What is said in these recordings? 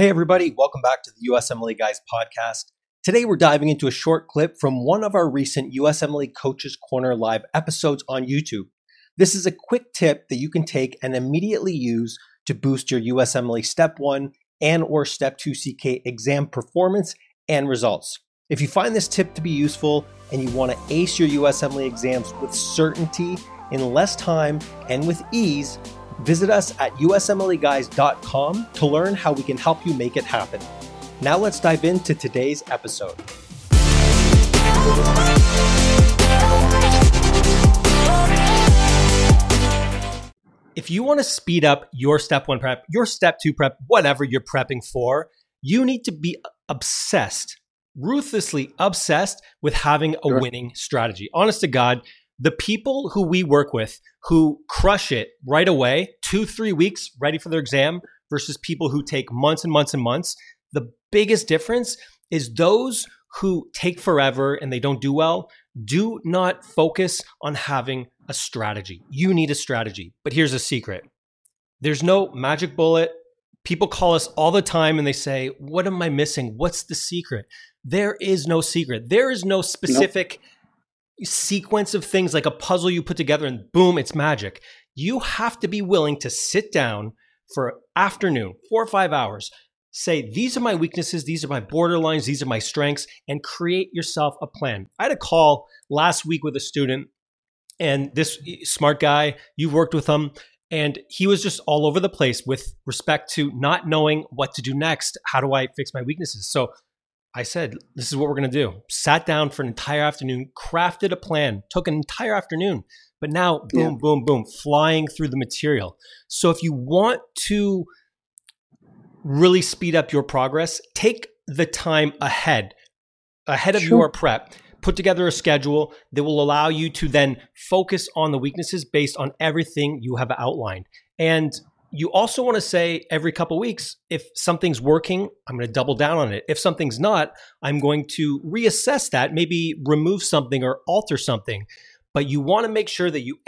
Hey everybody, welcome back to the USMLE Guys Podcast. Today we're diving into a short clip from one of our recent USMLE Coaches Corner Live episodes on YouTube. This is a quick tip that you can take and immediately use to boost your USMLE Step 1 and or Step 2 CK exam performance and results. If you find this tip to be useful and you want to ace your USMLE exams with certainty, in less time, and with ease, visit us at usmleguys.com to learn how we can help you make it happen. Now let's dive into today's episode. If you want to speed up your Step 1 prep, your Step 2 prep, whatever you're prepping for, you need to be obsessed, ruthlessly obsessed with having a winning strategy. Honest to God, the people who we work with who crush it right away, 2-3 weeks ready for their exam versus people who take months and months and months, the biggest difference is those who take forever and they don't do well do not focus on having a strategy. You need a strategy, but here's a secret. There's no magic bullet. People call us all the time and they say, what am I missing? What's the secret? There is no secret. There is no specific sequence of things like a puzzle you put together and boom, it's magic. You have to be willing to sit down for afternoon, 4 or 5 hours, say, these are my weaknesses, these are my borderlines, these are my strengths, and create yourself a plan. I had a call last week with a student, and this smart guy, you've worked with him, and he was just all over the place with respect to not knowing what to do next. How do I fix my weaknesses? So I said, this is what we're going to do. Sat down for an entire afternoon, crafted a plan, took an entire afternoon, but now boom, boom, boom, flying through the material. So if you want to really speed up your progress, take the time ahead of your prep, put together a schedule that will allow you to then focus on the weaknesses based on everything you have outlined. And you also want to say every couple of weeks, if something's working, I'm going to double down on it. If something's not, I'm going to reassess that, maybe remove something or alter something. But you want to make sure that you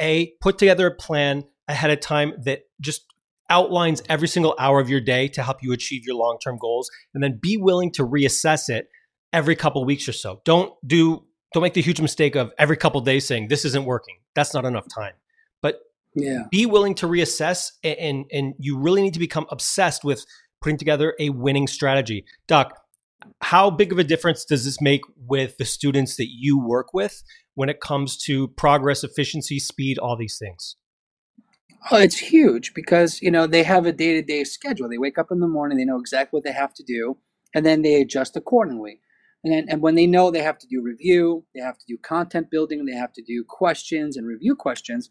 put together a plan ahead of time that just outlines every single hour of your day to help you achieve your long-term goals, and then be willing to reassess it every couple of weeks or so. Don't make the huge mistake of every couple of days saying this isn't working. That's not enough time. But be willing to reassess, and you really need to become obsessed with putting together a winning strategy. Doc, how big of a difference does this make with the students that you work with when it comes to progress, efficiency, speed, all these things? Oh, it's huge because, they have a day-to-day schedule. They wake up in the morning, they know exactly what they have to do, and then they adjust accordingly. And when they know they have to do review, they have to do content building, they have to do questions and review questions,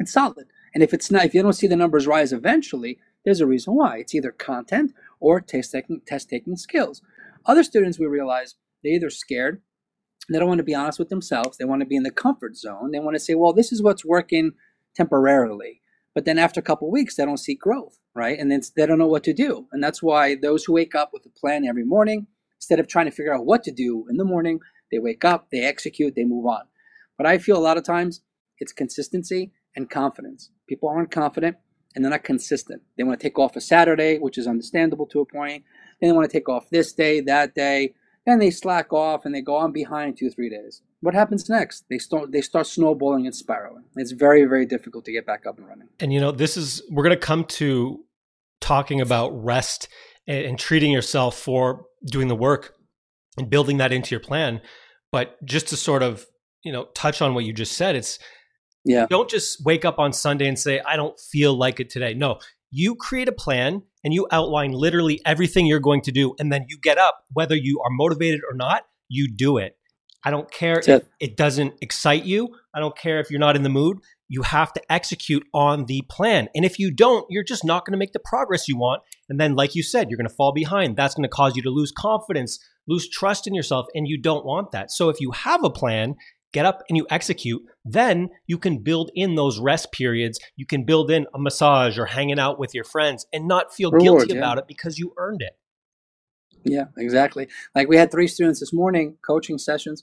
it's solid. And if you don't see the numbers rise eventually, there's a reason why. It's either content or test-taking skills. Other students, we realize, they're either scared, they don't want to be honest with themselves, they want to be in the comfort zone, they want to say, well, this is what's working temporarily. But then after a couple of weeks, they don't see growth, right? And then they don't know what to do. And that's why those who wake up with a plan every morning, instead of trying to figure out what to do in the morning, they wake up, they execute, they move on. But I feel a lot of times it's consistency and confidence. People aren't confident and they're not consistent. They want to take off a Saturday, which is understandable to a point. Then they want to take off this day, that day. Then they slack off and they go on behind 2-3 days. What happens next? They start snowballing and spiraling. It's very, very difficult to get back up and running. And we're going to come to talking about rest and treating yourself for doing the work and building that into your plan. But just to sort of, touch on what you just said, don't just wake up on Sunday and say, I don't feel like it today. No, you create a plan and you outline literally everything you're going to do. And then you get up, whether you are motivated or not, you do it. I don't care if it doesn't excite you. I don't care if you're not in the mood. You have to execute on the plan. And if you don't, you're just not going to make the progress you want. And then, like you said, you're going to fall behind. That's going to cause you to lose confidence, lose trust in yourself. And you don't want that. So if you have a plan, get up and you execute, then you can build in those rest periods. You can build in a massage or hanging out with your friends and not feel guilty about it because you earned it. Yeah, exactly. Like we had 3 students this morning, coaching sessions,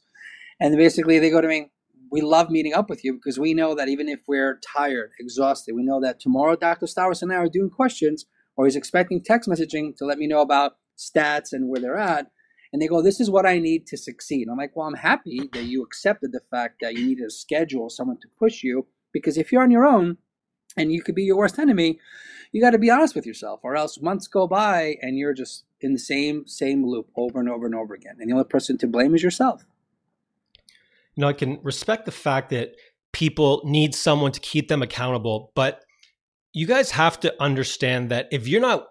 and basically they go to me, we love meeting up with you because we know that even if we're tired, exhausted, we know that tomorrow Dr. Stowers and I are doing questions. or he's expecting text messaging to let me know about stats and where they're at. And they go, this is what I need to succeed. I'm like, well, I'm happy that you accepted the fact that you need to schedule someone to push you, because if you're on your own and you could be your worst enemy, you got to be honest with yourself, or else months go by and you're just in the same loop over and over and over again. And the only person to blame is yourself. You know, I can respect the fact that people need someone to keep them accountable, but you guys have to understand that if you're not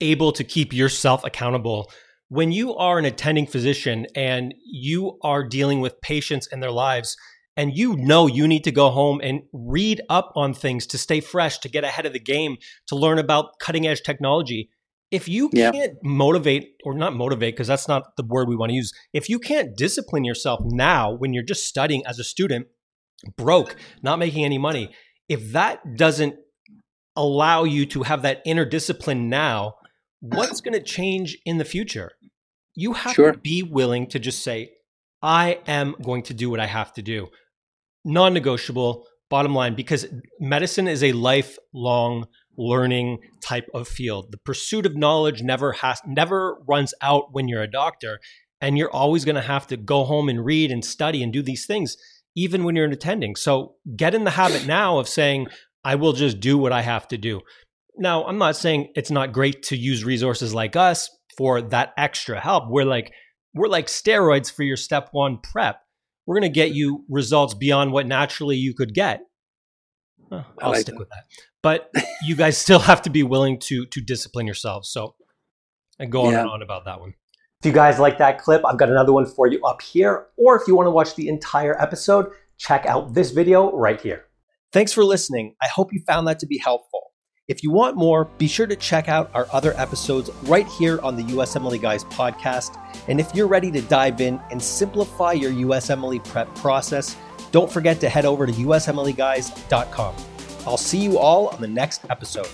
able to keep yourself accountable, when you are an attending physician and you are dealing with patients and their lives, and you know you need to go home and read up on things to stay fresh, to get ahead of the game, to learn about cutting edge technology, if you can't motivate, or not motivate, because that's not the word we want to use, if you can't discipline yourself now when you're just studying as a student, broke, not making any money, if that doesn't allow you to have that inner discipline now, what's going to change in the future? You have to be willing to just say, I am going to do what I have to do. Non-negotiable, bottom line, because medicine is a lifelong learning type of field. The pursuit of knowledge never runs out when you're a doctor, and you're always going to have to go home and read and study and do these things, even when you're an attending. So get in the habit now of saying, I will just do what I have to do. Now, I'm not saying it's not great to use resources like us for that extra help. We're like steroids for your step one prep. We're going to get you results beyond what naturally you could get. Oh, I'll like stick with that. But you guys still have to be willing to discipline yourselves. So I go on and on about that one. If you guys like that clip, I've got another one for you up here. Or if you want to watch the entire episode, check out this video right here. Thanks for listening. I hope you found that to be helpful. If you want more, be sure to check out our other episodes right here on the USMLE Guys podcast. And if you're ready to dive in and simplify your USMLE prep process, don't forget to head over to usmleguys.com. I'll see you all on the next episode.